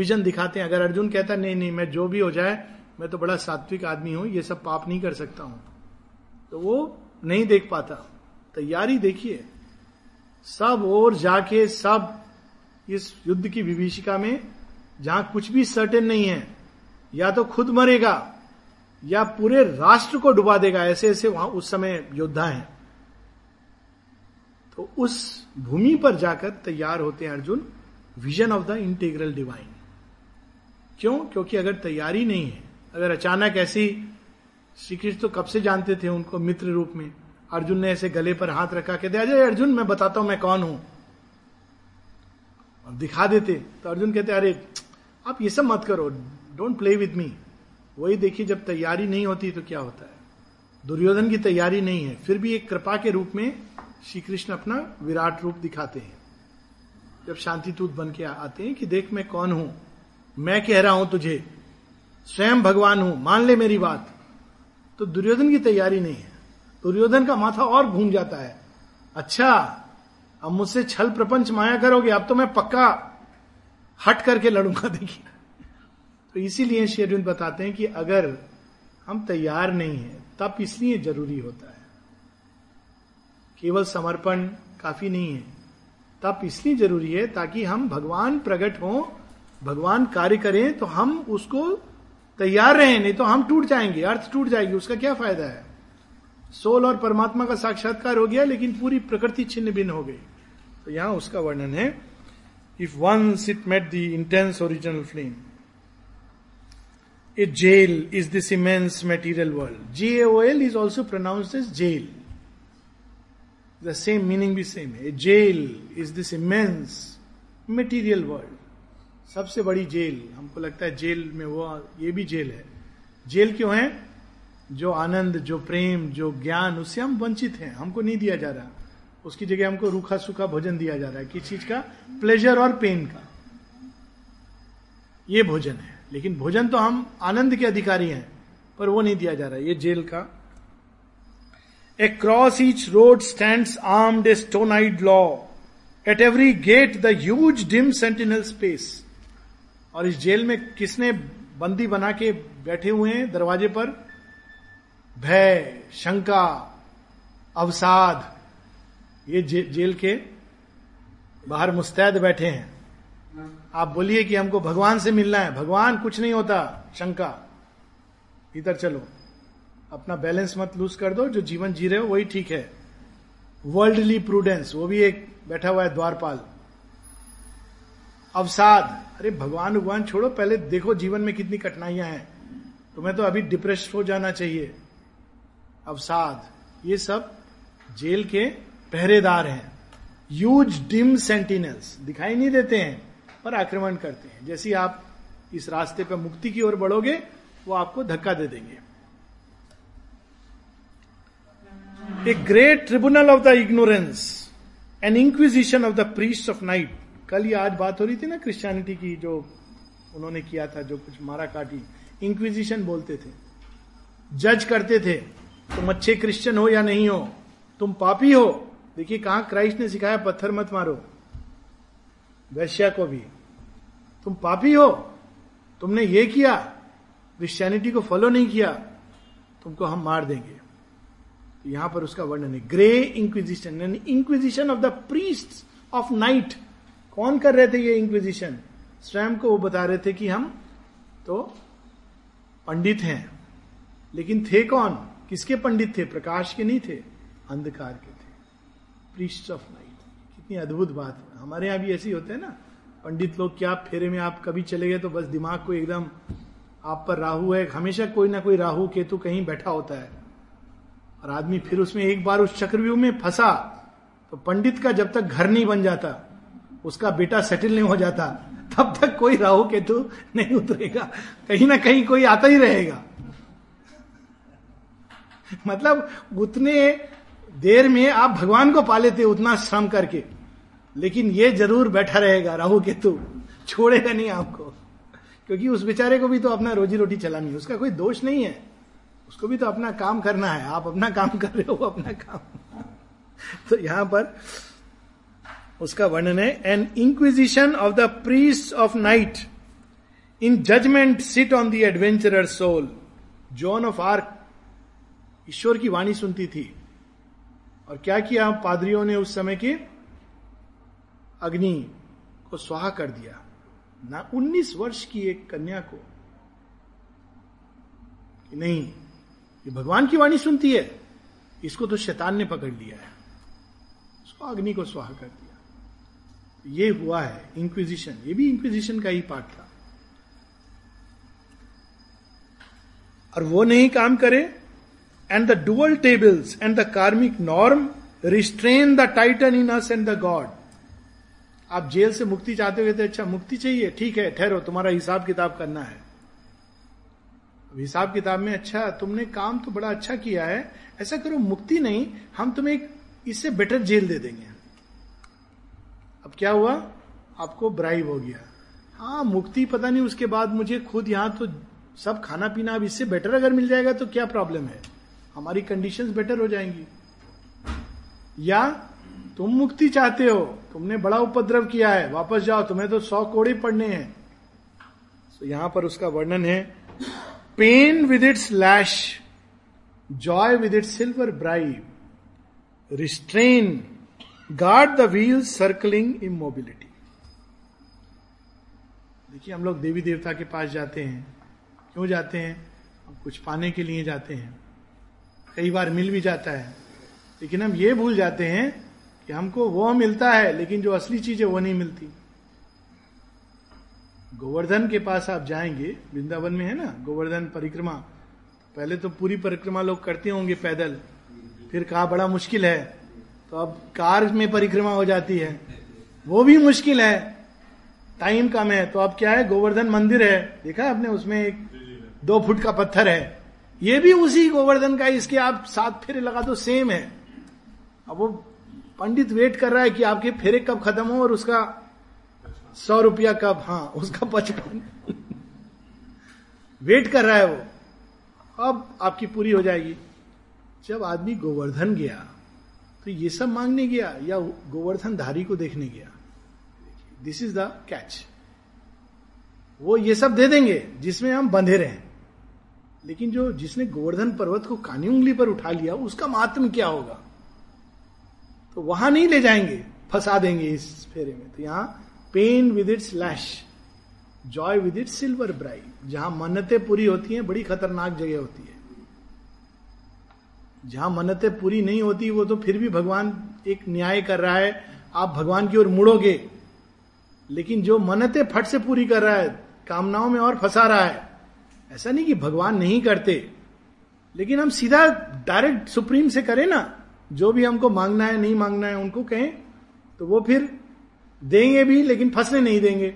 विजन दिखाते हैं। अगर अर्जुन कहता नहीं नहीं मैं जो भी हो जाए मैं तो बड़ा सात्विक आदमी हूं, ये सब पाप नहीं कर सकता हूं, तो वो नहीं देख पाता। तैयारी देखिए, सब और जाके सब इस युद्ध की विभीषिका में जहां कुछ भी सर्टेन नहीं है, या तो खुद मरेगा या पूरे राष्ट्र को डुबा देगा, ऐसे ऐसे वहां उस समय योद्धा हैं। तो उस भूमि पर जाकर तैयार होते हैं Arjun, vision of the integral divine. क्यों? क्योंकि अगर तैयारी नहीं है, अगर अचानक ऐसी, श्री कृष्ण तो कब से जानते थे उनको मित्र रूप में, अर्जुन ने ऐसे गले पर हाथ रखा के दे, अरे अर्जुन मैं बताता हूं मैं कौन हूं, और दिखा देते, तो अर्जुन कहते अरे आप ये सब मत करो, डोंट प्ले विद मी। वही देखिए जब तैयारी नहीं होती तो क्या होता है। दुर्योधन की तैयारी नहीं है, फिर भी एक कृपा के रूप में श्री कृष्ण अपना विराट रूप दिखाते हैं जब शांतिदूत बन के आते हैं कि देख मैं कौन हूं, मैं कह रहा हूं तुझे, स्वयं भगवान हूं, मान ले मेरी बात। तो दुर्योधन की तैयारी नहीं है, दुर्योधन का माथा और घूम जाता है, अच्छा अब मुझसे छल प्रपंच माया करोगे, अब तो मैं पक्का हट करके लड़ूंगा। देखिए तो इसीलिए श्री अरविंद बताते हैं कि अगर हम तैयार नहीं हैं तब इसलिए जरूरी होता है, केवल समर्पण काफी नहीं है, तब इसलिए जरूरी है ताकि हम भगवान प्रकट हों, भगवान कार्य करें, तो हम उसको तैयार रहें, नहीं तो हम टूट जाएंगे, अर्थ टूट जाएगी, उसका क्या फायदा है। सोल और परमात्मा का साक्षात्कार हो गया लेकिन पूरी प्रकृति छिन्न भिन्न हो गई। तो यहां उसका वर्णन है, if once it met the intense original flame. A jail is this immense material world. Jaol is also pronounced as jail. The same meaning भी same है. A jail is this immense material world. सबसे बड़ी जेल, हमको लगता है जेल में वो, ये भी जेल है। जेल क्यों है? जो आनंद, जो प्रेम, जो ज्ञान, उससे हम वंचित हैं, हमको नहीं दिया जा रहा, उसकी जगह हमको रूखा सूखा भोजन दिया जा रहा है। किस चीज का? प्लेजर और पेन का, ये भोजन है। लेकिन भोजन तो हम आनंद के अधिकारी हैं, पर वो नहीं दिया जा रहा, ये जेल का। Across each road stands armed a stone-eyed law. At every gate the huge dim sentinel space. और इस जेल में किसने बंदी बना के बैठे हुए हैं दरवाजे पर? भय, शंका, अवसाद, ये जेल के बाहर मुस्तैद बैठे हैं। आप बोलिए कि हमको भगवान से मिलना है, भगवान कुछ नहीं होता, शंका, इधर चलो, अपना बैलेंस मत लूज कर दो, जो जीवन जी रहे हो वही ठीक है। वर्ल्डली प्रूडेंस, वो भी एक बैठा हुआ है द्वारपाल। अवसाद, अरे भगवान भगवान छोड़ो, पहले देखो जीवन में कितनी कठिनाइयां हैं, तुम्हें तो अभी डिप्रेस हो जाना चाहिए। अवसाद, ये सब जेल के पहरेदार हैं। ह्यूज डिम सेंटिनल्स, दिखाई नहीं देते हैं पर आक्रमण करते हैं। जैसे आप इस रास्ते पर मुक्ति की ओर बढ़ोगे वो आपको धक्का दे देंगे। A great tribunal of the ignorance an inquisition of the priest of night. कल ये आज बात हो रही थी ना क्रिश्चियनिटी की, जो उन्होंने किया था, जो कुछ मारा काटी, इंक्विजिशन बोलते थे, जज करते थे, तुम अच्छे क्रिश्चियन हो या नहीं हो, तुम पापी हो। देखिए कहां क्राइस्ट ने सिखाया पत्थर मत मारो, वैश्या को भी, तुम पापी हो, तुमने ये किया, क्रिश्चियनिटी को फॉलो नहीं किया, तुमको हम मार देंगे। तो यहां पर उसका वर्णन है, ग्रे इंक्विजिशन, यानी inquisition of the priests of night. कौन कर रहे थे ये इंक्विजिशन? स्वयं को वो बता रहे थे कि हम तो पंडित हैं, लेकिन थे कौन, किसके पंडित थे? प्रकाश के नहीं थे, अंधकार के थे, प्रीस्ट्स ऑफ नाइट। कितनी अद्भुत बात है। हमारे यहां भी ऐसी होते हैं ना, पंडित लोग क्या फेरे में आप कभी चले गए तो बस दिमाग को एकदम आप पर राहु है, हमेशा कोई ना कोई राहु केतु कहीं बैठा होता है और आदमी फिर उसमें एक बार उस चक्रव्यूह में फंसा तो पंडित का जब तक घर नहीं बन जाता, उसका बेटा सेटल नहीं हो जाता, तब तक कोई राहु केतु नहीं उतरेगा, कहीं ना कहीं कोई आता ही रहेगा। मतलब उतने देर में आप भगवान को पा लेते उतना श्रम करके, लेकिन ये जरूर बैठा रहेगा राहु केतु, छोड़ेगा नहीं आपको, क्योंकि उस बेचारे को भी तो अपना रोजी रोटी चलानी है, उसका कोई दोष नहीं है, उसको भी तो अपना काम करना है, आप अपना काम कर रहे हो अपना काम। तो यहां पर उसका वर्णन है, an inquisition of the priest of night in judgement sit on the adventurer soul. जॉन ऑफ आर्क ईश्वर की वाणी सुनती थी और क्या किया पादरियों ने, उस समय के अग्नि को स्वाहा कर दिया ना, 19 वर्ष की एक कन्या को। नहीं, ये भगवान की वाणी सुनती है, इसको तो शैतान ने पकड़ लिया है, उसको अग्नि को स्वाहा कर दिया। ये हुआ है इंक्विजिशन, ये भी इंक्विजिशन का ही पार्ट था। और वो नहीं काम करे, and the dual tables and the karmic norm restrain the titan in us and the god. आप जेल से मुक्ति चाहते हुए थे, अच्छा मुक्ति चाहिए, ठीक है ठहरो, तुम्हारा हिसाब किताब करना है। हिसाब किताब में अच्छा तुमने काम तो बड़ा अच्छा किया है, ऐसा करो मुक्ति नहीं, हम तुम्हें एक इससे बेटर जेल दे देंगे। अब क्या हुआ, आपको ब्राइब हो गया, हाँ मुक्ति पता नहीं, उसके बाद मुझे खुद यहाँ तो सब खाना पीना, अब इससे बेटर अगर मिल जाएगा तो क्या प्रॉब्लम है, हमारी कंडीशंस बेटर हो जाएंगी। या तुम मुक्ति चाहते हो, तुमने बड़ा उपद्रव किया है, वापस जाओ, तुम्हें तो 100 कोड़े पड़ने हैं। तो यहां पर उसका वर्णन है, pain with its lash, joy with its silver bribe, restrain, guard the wheel circling immobility. देखिए हम लोग देवी देवता के पास जाते हैं, क्यों जाते हैं, हम कुछ पाने के लिए जाते हैं, कई बार मिल भी जाता है, लेकिन हम ये भूल जाते हैं कि हमको वो मिलता है लेकिन जो असली चीज है वो नहीं मिलती। गोवर्धन के पास आप जाएंगे, वृंदावन में है ना गोवर्धन परिक्रमा, पहले तो पूरी परिक्रमा लोग करते होंगे पैदल, फिर कहा बड़ा मुश्किल है तो अब कार में परिक्रमा हो जाती है, वो भी मुश्किल है, टाइम कम है, तो अब क्या है गोवर्धन मंदिर है, देखा आपने उसमें एक 2 फुट का पत्थर है, ये भी उसी गोवर्धन का, इसके आप 7 फेरे लगा दो सेम है। अब वो पंडित वेट कर रहा है कि आपके फेरे कब खत्म हो और उसका 100 रुपया कब, हाँ उसका 55 वेट कर रहा है वो, अब आपकी पूरी हो जाएगी। जब आदमी गोवर्धन गया तो ये सब मांगने गया या गोवर्धन धारी को देखने गया, दिस इज द कैच। वो ये सब दे देंगे जिसमें हम बंधे रहें, लेकिन जो जिसने गोवर्धन पर्वत को कानी उंगली पर उठा लिया उसका महात्म क्या होगा, तो वहां नहीं ले जाएंगे, फंसा देंगे इस फेरे में। तो यहां pain with its lash, joy with its silver bright, जहां मन्नतें पूरी होती हैं बड़ी खतरनाक जगह होती है, जहां मन्नतें पूरी नहीं होती वो तो फिर भी भगवान एक न्याय कर रहा है, आप भगवान की ओर मुड़ोगे, लेकिन जो मन्नतें फट से पूरी कर रहा है, कामनाओं में और फंसा रहा है, ऐसा नहीं कि भगवान नहीं करते, लेकिन हम सीधा डायरेक्ट सुप्रीम से करें ना, जो भी हमको मांगना है नहीं मांगना है उनको कहें, तो वो फिर देंगे भी लेकिन फंसने नहीं देंगे।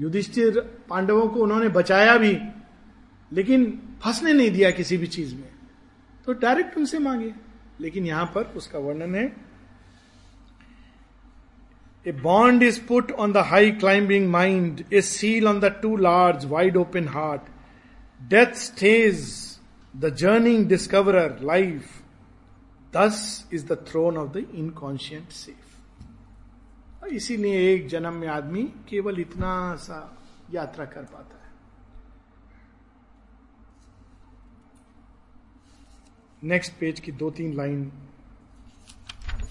युधिष्ठिर पांडवों को उन्होंने बचाया भी लेकिन फंसने नहीं दिया किसी भी चीज में, तो डायरेक्ट उनसे मांगे। लेकिन यहां पर उसका वर्णन है, A bond is put on the high climbing mind, a seal on the too large, wide open heart. Death stays the journeying discoverer, life. Thus is the throne of the inconscient safe. और इसीलिए एक जन्म में आदमी केवल इतना सा यात्रा कर पाता है। नेक्स्ट पेज की 2-3 लाइन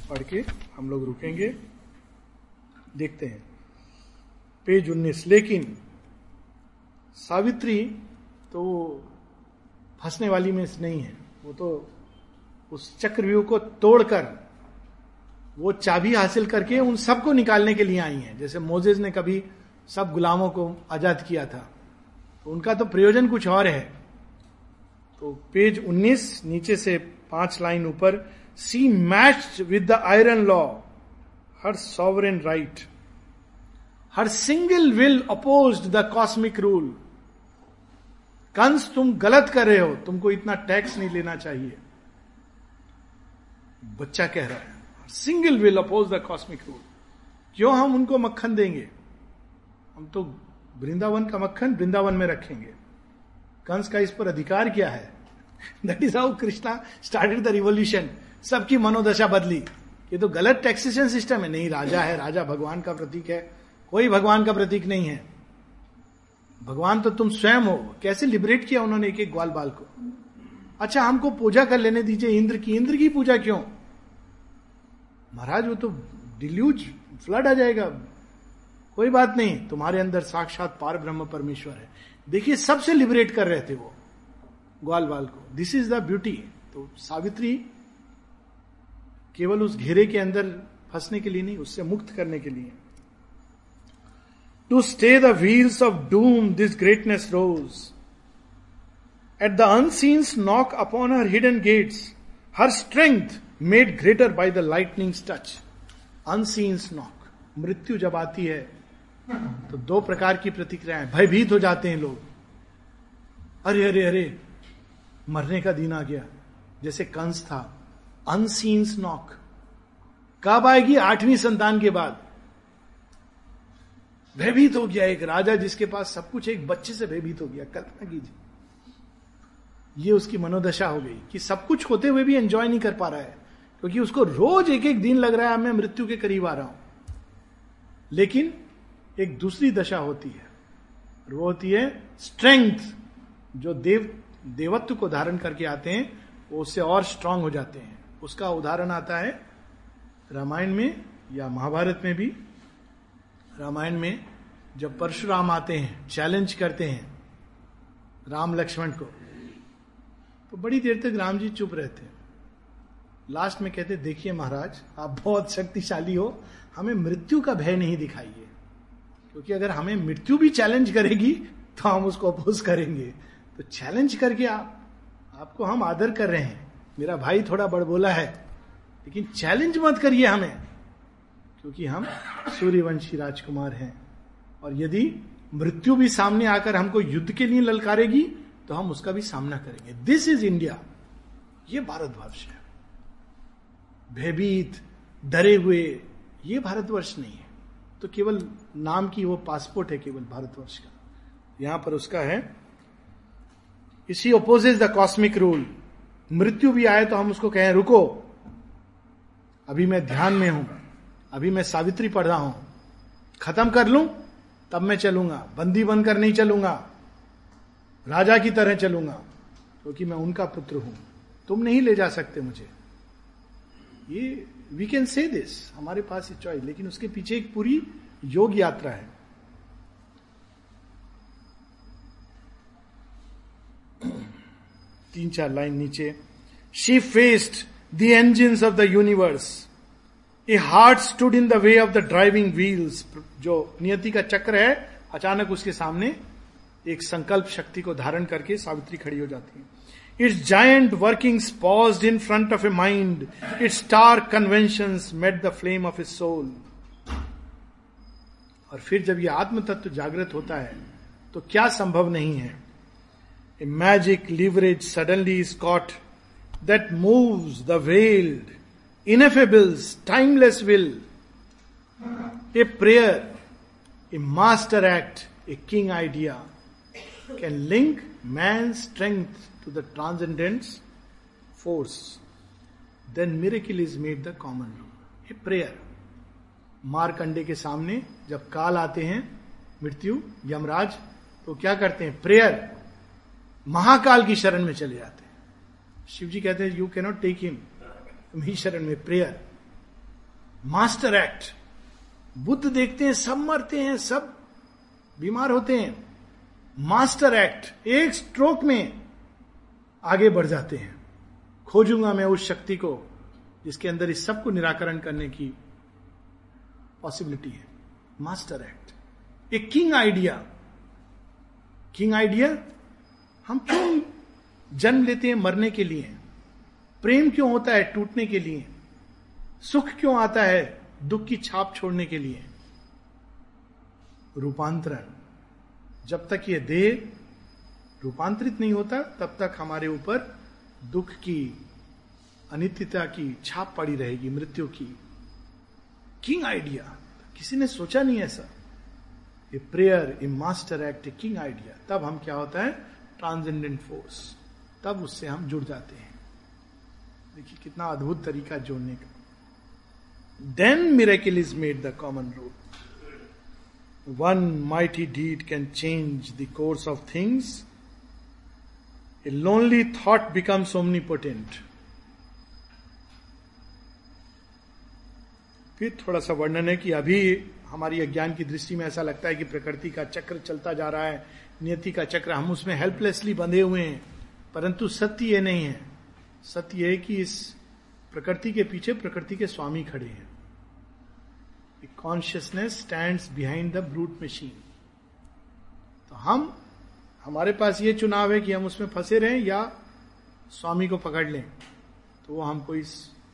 पढ़ के हम लोग रुकेंगे, देखते हैं पेज 19। लेकिन सावित्री तो फंसने वाली में नहीं है, वो तो उस चक्रव्यूह को तोड़कर वो चाबी हासिल करके उन सबको निकालने के लिए आई हैं। जैसे मोसेस ने कभी सब गुलामों को आजाद किया था, तो उनका तो प्रयोजन कुछ और है। तो पेज 19 नीचे से 5 लाइन ऊपर, she matched with the iron law her sovereign right, her single will opposed the cosmic rule. कंस तुम गलत कर रहे हो, तुमको इतना टैक्स नहीं लेना चाहिए। बच्चा कह रहा है single will oppose the cosmic rule. क्यों हम उनको मक्खन देंगे? हम तो वृंदावन का मक्खन वृंदावन में रखेंगे। कंस का इस पर अधिकार क्या है? That is how Krishna started the revolution. सबकी मनोदशा बदली, ये तो गलत टैक्सेशन सिस्टम है। नहीं, राजा है, राजा भगवान का प्रतीक है, कोई भगवान का प्रतीक नहीं है। भगवान तो तुम स्वयं हो। कैसे लिबरेट किया उन्होंने एक एक ग्वाल बाल को। अच्छा, हमको पूजा कर लेने दीजिए इंद्र की। इंद्र की पूजा क्यों महाराज? वो तो डिल्यूज फ्लड आ जाएगा। कोई बात नहीं, तुम्हारे अंदर साक्षात पार ब्रह्म परमेश्वर है। देखिए, सबसे लिबरेट कर रहे थे वो ग्वाल बाल को। This is the beauty. तो सावित्री केवल उस घेरे के अंदर फंसने के लिए नहीं, उससे मुक्त करने के लिए। To stay the wheels of doom this greatness rose, at the unseen's knock upon her hidden gates, her strength made greater by the lightning's touch. Unseen's knock, मृत्यु जब आती है तो दो प्रकार की प्रतिक्रियाएं, भयभीत हो जाते हैं लोग। अरे अरे अरे, मरने का दिन आ गया, जैसे कंस था। अनसीन्स नॉक कब आएगी? 8वीं संतान के बाद। भयभीत हो गया एक राजा, जिसके पास सब कुछ, एक बच्चे से भयभीत हो गया। कल्पना कीजिए, ये उसकी मनोदशा हो गई कि सब कुछ होते हुए भी एंजॉय नहीं कर पा रहा है, क्योंकि उसको रोज एक एक दिन लग रहा है मैं मृत्यु के करीब आ रहा हूं। लेकिन एक दूसरी दशा होती है, और वो होती है स्ट्रेंथ, जो देवत्व को धारण करके आते हैं, वो उससे और स्ट्रांग हो जाते हैं। उसका उदाहरण आता है रामायण में या महाभारत में भी। रामायण में जब परशुराम आते हैं, चैलेंज करते हैं राम लक्ष्मण को, तो बड़ी देर तक राम जी चुप रहते हैं। लास्ट में कहते, देखिए महाराज, आप बहुत शक्तिशाली हो, हमें मृत्यु का भय नहीं दिखाइए, क्योंकि अगर हमें मृत्यु भी चैलेंज करेगी तो हम उसको अपोज करेंगे। तो चैलेंज करके आपको हम आदर कर रहे हैं, मेरा भाई थोड़ा बड़बोला है, लेकिन चैलेंज मत करिए हमें, क्योंकि हम सूर्यवंशी राजकुमार हैं, और यदि मृत्यु भी सामने आकर हमको युद्ध के लिए ललकारेगी तो हम उसका भी सामना करेंगे। This is India. ये भारतवर्ष है। भयभीत, डरे हुए, ये भारतवर्ष नहीं है। तो केवल नाम की वो पासपोर्ट है केवल भारतवर्ष का। यहां पर उसका है, इसी ओपोजेस द कॉस्मिक रूल। मृत्यु भी आए तो हम उसको कहें, रुको, अभी मैं ध्यान में हूं, अभी मैं सावित्री पढ़ रहा हूं, खत्म कर लूं तब मैं चलूंगा, बंदी बनकर नहीं चलूंगा, राजा की तरह चलूंगा, क्योंकि मैं उनका पुत्र हूं, तुम नहीं ले जा सकते मुझे। ये वी कैन से दिस, हमारे पास ये चॉइस। लेकिन उसके पीछे एक पूरी योग यात्रा है। तीन चार लाइन नीचे, she faced the engines of the universe, a heart stood in the way of the driving wheels. जो नियति का चक्र है, अचानक उसके सामने एक संकल्प शक्ति को धारण करके सावित्री खड़ी हो जाती है। Its giant workings paused in front of a mind, its dark conventions met the flame of a soul. और फिर जब यह आत्म तत्व जागृत होता है तो क्या संभव नहीं है। A magic leverage suddenly is caught that moves the veiled ineffable's timeless will. A prayer, a master act, a king idea can link man's strength to the transcendence force, then miracle is made the common rule. A prayer. मारकंडे के सामने जब काल आते हैं, मृत्यु, यमराज, तो क्या करते हैं? प्रेयर, महाकाल की शरण में चले जाते हैं। शिव जी कहते हैं, यू कैनॉट टेक हिम, तुम ही शरण में। Prayer, master act. बुद्ध देखते हैं सब मरते हैं, सब बीमार होते हैं, मास्टर एक्ट, एक स्ट्रोक में आगे बढ़ जाते हैं। खोजूंगा मैं उस शक्ति को जिसके अंदर इस सबको निराकरण करने की पॉसिबिलिटी है. मास्टर एक्ट, एक किंग आइडिया. किंग आइडिया, हम क्यों जन्म लेते हैं? मरने के लिए. प्रेम क्यों होता है? टूटने के लिए. सुख क्यों आता है? दुख की छाप छोड़ने के लिए. रूपांतरण. जब तक ये देह रूपांतरित नहीं होता तब तक हमारे ऊपर दुख की, अनित्यता की छाप पड़ी रहेगी, मृत्यु की. किंग आइडिया, किसी ने सोचा नहीं ऐसा. A prayer, a master act, a king idea. तब हम क्या होता है? Transcendent force. तब उससे हम जुड़ जाते हैं. देखिए कितना अद्भुत तरीका जोड़ने का. Then miracle is made the common rule. One mighty deed can change the course of things. A lonely thought becomes omnipotent. फिर थोड़ा सा वर्णन है कि अभी हमारी अज्ञान की दृष्टि में ऐसा लगता है कि प्रकृति का चक्र चलता जा रहा है, नियति का चक्र, हम उसमें हेल्पलेसली बंधे हुए हैं. परंतु सत्य ये नहीं है. सत्य ये है कि इस प्रकृति के पीछे प्रकृति के स्वामी खड़े हैं. Consciousness stands behind the brute machine. तो हम, हमारे पास ये चुनाव है कि हम उसमें फंसे रहें या स्वामी को पकड़ लें, तो वो हमको इस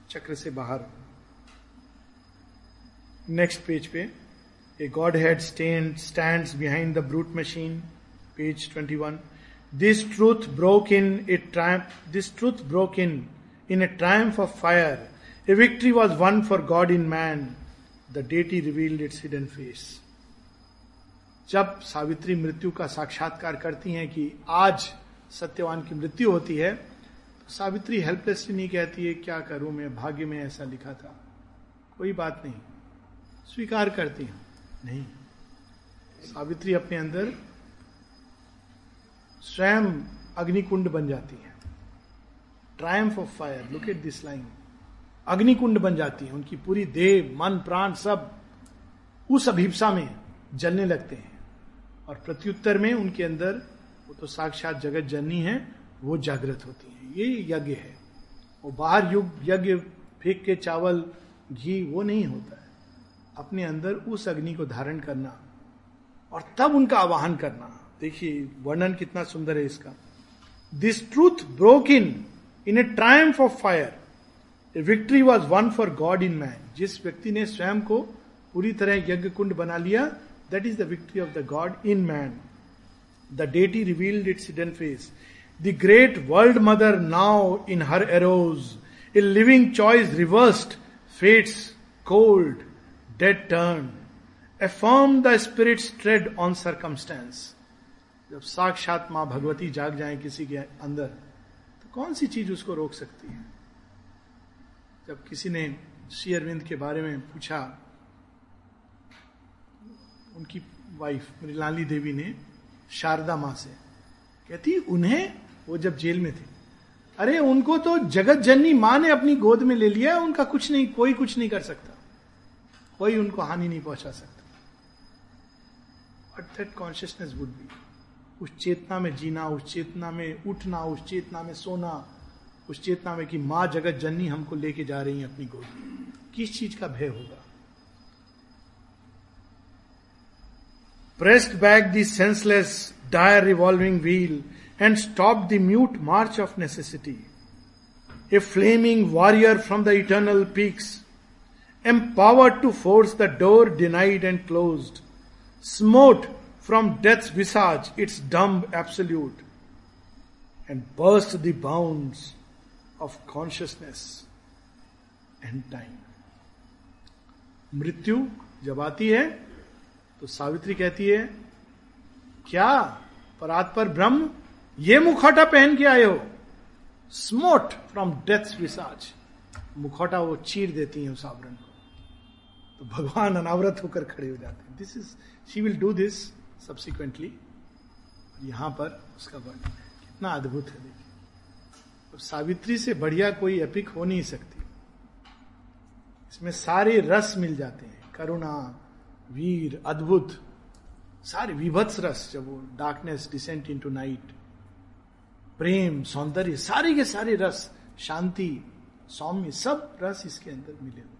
चक्र से बाहर. नेक्स्ट पेज पे, a godhead stands behind the brute machine, page 21. This truth broke in a triumph of fire. A victory was won for God in man. The deity revealed its hidden face. जब सावित्री मृत्यु का साक्षात्कार करती हैं कि आज सत्यवान की मृत्यु होती है, तो सावित्री हेल्पलेसली नहीं कहती है क्या करूं मैं, भाग्य में ऐसा लिखा था, कोई बात नहीं, स्वीकार करती हैं. नहीं, सावित्री अपने अंदर स्वयं अग्निकुंड बन जाती है. Triumph of fire, look at this line. अग्निकुंड बन जाती है. उनकी पूरी देह, मन, प्राण सब उस अभिप्सा में जलने लगते हैं. और प्रत्युत्तर में उनके अंदर, वो तो साक्षात जगत जननी है, वो जागृत होती है. ये यज्ञ है. वो बाहर युग यज्ञ फेंक के चावल घी वो नहीं होता है. अपने अंदर उस अग्नि को धारण करना और तब उनका आवाहन करना. देखिए वर्णन कितना सुंदर है इसका. This truth broke in a triumph of fire. Victory was won for God in man. जिस व्यक्ति ने स्वयं को पूरी तरह यज्ञ कुंड बना लिया, that is the victory of the God in man. The deity revealed its hidden face. The great world mother now in her arose, a living choice reversed fate's cold dead turn, affirm the spirit's tread on circumstance. जब साक्षात मां भगवती जाग जाए किसी के अंदर, तो कौन सी चीज उसको रोक सकती है? जब किसी ने श्री अरविंद के बारे में पूछा, उनकी वाइफ मृणालिनी देवी ने शारदा माँ से कहती, उन्हें, वो जब जेल में थे, अरे उनको तो जगत जननी माँ ने अपनी गोद में ले लिया, उनका कुछ नहीं, कोई कुछ नहीं कर सकता, कोई उनको हानि नहीं पहुंचा सकता. But that consciousness would be, उस चेतना में जीना, उस चेतना में उठना, उस चेतना में सोना, उस चेतना में कि माँ जगत जननी हमको लेके जा रही है अपनी गोद में, किस चीज का भय होगा? Pressed back the senseless dire revolving wheel and stop the mute march of necessity. A flaming warrior from the eternal peaks, empowered to force the door denied and closed, smote from death's visage its dumb absolute, and burst the bounds of consciousness and time. मृत्यु जब आती है तो सावित्री कहती है, क्या परात पर ब्रह्म, ये मुखौटा पहन के आए हो? Smote from death's visage. मुखौटा वो चीर देती है उस आवरण को, तो भगवान अनावरत होकर खड़े हो जाते हैं. This is, she will do this subsequently. यहां पर उसका वर्णन कितना अद्भुत है. देखिए, सावित्री से बढ़िया कोई एपिक हो नहीं सकती. इसमें सारे रस मिल जाते हैं, करुणा, वीर, अद्भुत, सारे विभत्स रस. जब वो डार्कनेस, डिसेंट इनटू नाइट, प्रेम, सौंदर्य, सारे के सारे रस, शांति, सौम्य, सब रस इसके अंदर मिले।